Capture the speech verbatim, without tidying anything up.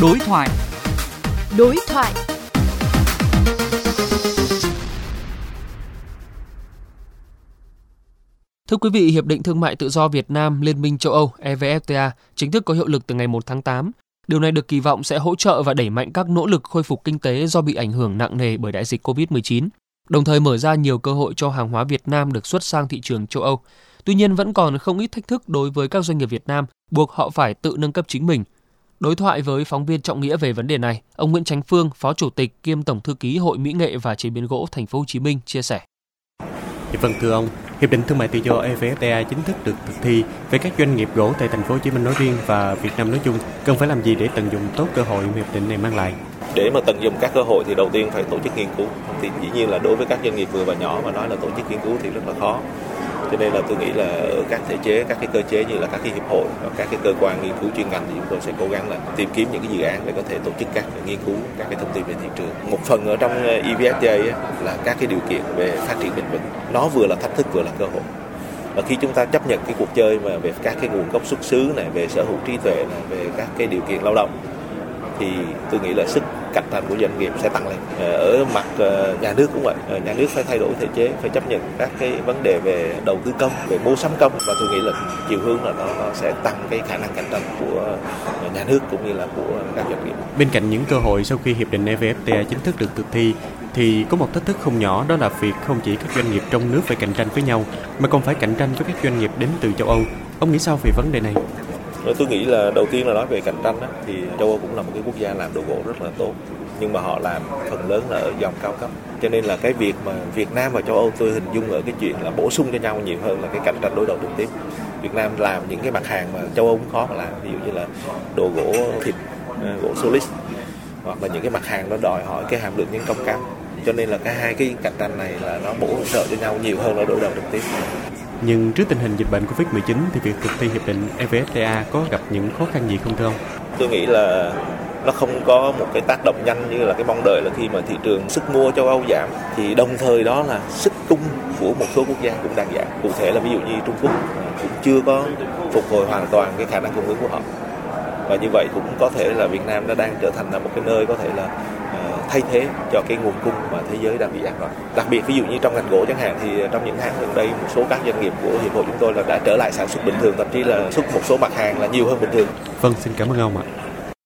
Đối thoại. Đối thoại. Thưa quý vị, Hiệp định Thương mại Tự do Việt Nam - Liên minh châu Âu E V F T A chính thức có hiệu lực từ ngày một tháng tám. Điều này được kỳ vọng sẽ hỗ trợ và đẩy mạnh các nỗ lực khôi phục kinh tế do bị ảnh hưởng nặng nề bởi đại dịch covid mười chín, đồng thời mở ra nhiều cơ hội cho hàng hóa Việt Nam được xuất sang thị trường châu Âu. Tuy nhiên, vẫn còn không ít thách thức đối với các doanh nghiệp Việt Nam, buộc họ phải tự nâng cấp chính mình. Đối thoại với phóng viên Trọng Nghĩa về vấn đề này, ông Nguyễn Chánh Phương, Phó Chủ tịch kiêm Tổng thư ký Hội Mỹ nghệ và Chế biến gỗ Thành phố Hồ Chí Minh chia sẻ. Vâng, thưa ông, Hiệp định Thương mại Tự do E V F T A chính thức được thực thi với các doanh nghiệp gỗ tại Thành phố Hồ Chí Minh nói riêng và Việt Nam nói chung. Cần phải làm gì để tận dụng tốt cơ hội hiệp định này mang lại? Để mà tận dụng các cơ hội thì đầu tiên phải tổ chức nghiên cứu. Thì dĩ nhiên là đối với các doanh nghiệp vừa và nhỏ mà nói là tổ chức nghiên cứu thì rất là khó. Cho nên là tôi nghĩ là ở các thể chế, các cái cơ chế như là các cái hiệp hội và các cái cơ quan nghiên cứu chuyên ngành thì chúng tôi sẽ cố gắng là tìm kiếm những cái dự án để có thể tổ chức các nghiên cứu, các cái thông tin về thị trường. Một phần ở trong E V F T A là các cái điều kiện về phát triển bền vững. Nó vừa là thách thức vừa là cơ hội. Và khi chúng ta chấp nhận cái cuộc chơi mà về các cái nguồn gốc xuất xứ này, về sở hữu trí tuệ này, về các cái điều kiện lao động thì tôi nghĩ là sức cạnh tranh của doanh nghiệp sẽ tăng lên. Ở mặt nhà nước cũng vậy, nhà nước phải thay đổi thể chế, phải chấp nhận các cái vấn đề về đầu tư công, về mua sắm công, và tôi nghĩ là chiều hướng là nó, nó sẽ tăng cái khả năng cạnh tranh của nhà nước cũng như là của các doanh nghiệp. Bên cạnh những cơ hội sau khi hiệp định E V F T A chính thức được thực thi thì có một thách thức không nhỏ, đó là việc không chỉ các doanh nghiệp trong nước phải cạnh tranh với nhau mà còn phải cạnh tranh với các doanh nghiệp đến từ châu Âu. Ông nghĩ sao về vấn đề này? Tôi nghĩ là đầu tiên là nói về cạnh tranh đó, thì châu Âu cũng là một cái quốc gia làm đồ gỗ rất là tốt, nhưng mà họ làm phần lớn là ở dòng cao cấp, cho nên là cái việc mà Việt Nam và châu Âu tôi hình dung ở cái chuyện là bổ sung cho nhau nhiều hơn là cái cạnh tranh đối đầu trực tiếp. Việt Nam làm những cái mặt hàng mà châu Âu cũng khó mà làm, ví dụ như là đồ gỗ thịt, gỗ solid hoặc là những cái mặt hàng nó đòi hỏi cái hàm lượng nhân công cao, cho nên là cái hai cái cạnh tranh này là nó bổ trợ cho nhau nhiều hơn là đối đầu trực tiếp. Nhưng trước tình hình dịch bệnh covid mười chín thì việc thực thi hiệp định E V F T A có gặp những khó khăn gì không thưa ông? Tôi nghĩ là nó không có một cái tác động nhanh như là cái mong đợi, là khi mà thị trường sức mua châu Âu giảm thì đồng thời đó là sức cung của một số quốc gia cũng đang giảm. Cụ thể là ví dụ như Trung Quốc cũng chưa có phục hồi hoàn toàn cái khả năng cung ứng của họ. Và như vậy cũng có thể là Việt Nam nó đang trở thành là một cái nơi có thể là thay thế cho cái nguồn cung mà thế giới đang bị giảm rồi. Đặc biệt ví dụ như trong ngành gỗ chẳng hạn, thì trong những tháng gần đây một số các doanh nghiệp của hiệp hội chúng tôi là đã trở lại sản xuất bình thường, thậm chí là xuất một số mặt hàng là nhiều hơn bình thường. Vâng, xin cảm ơn ông ạ.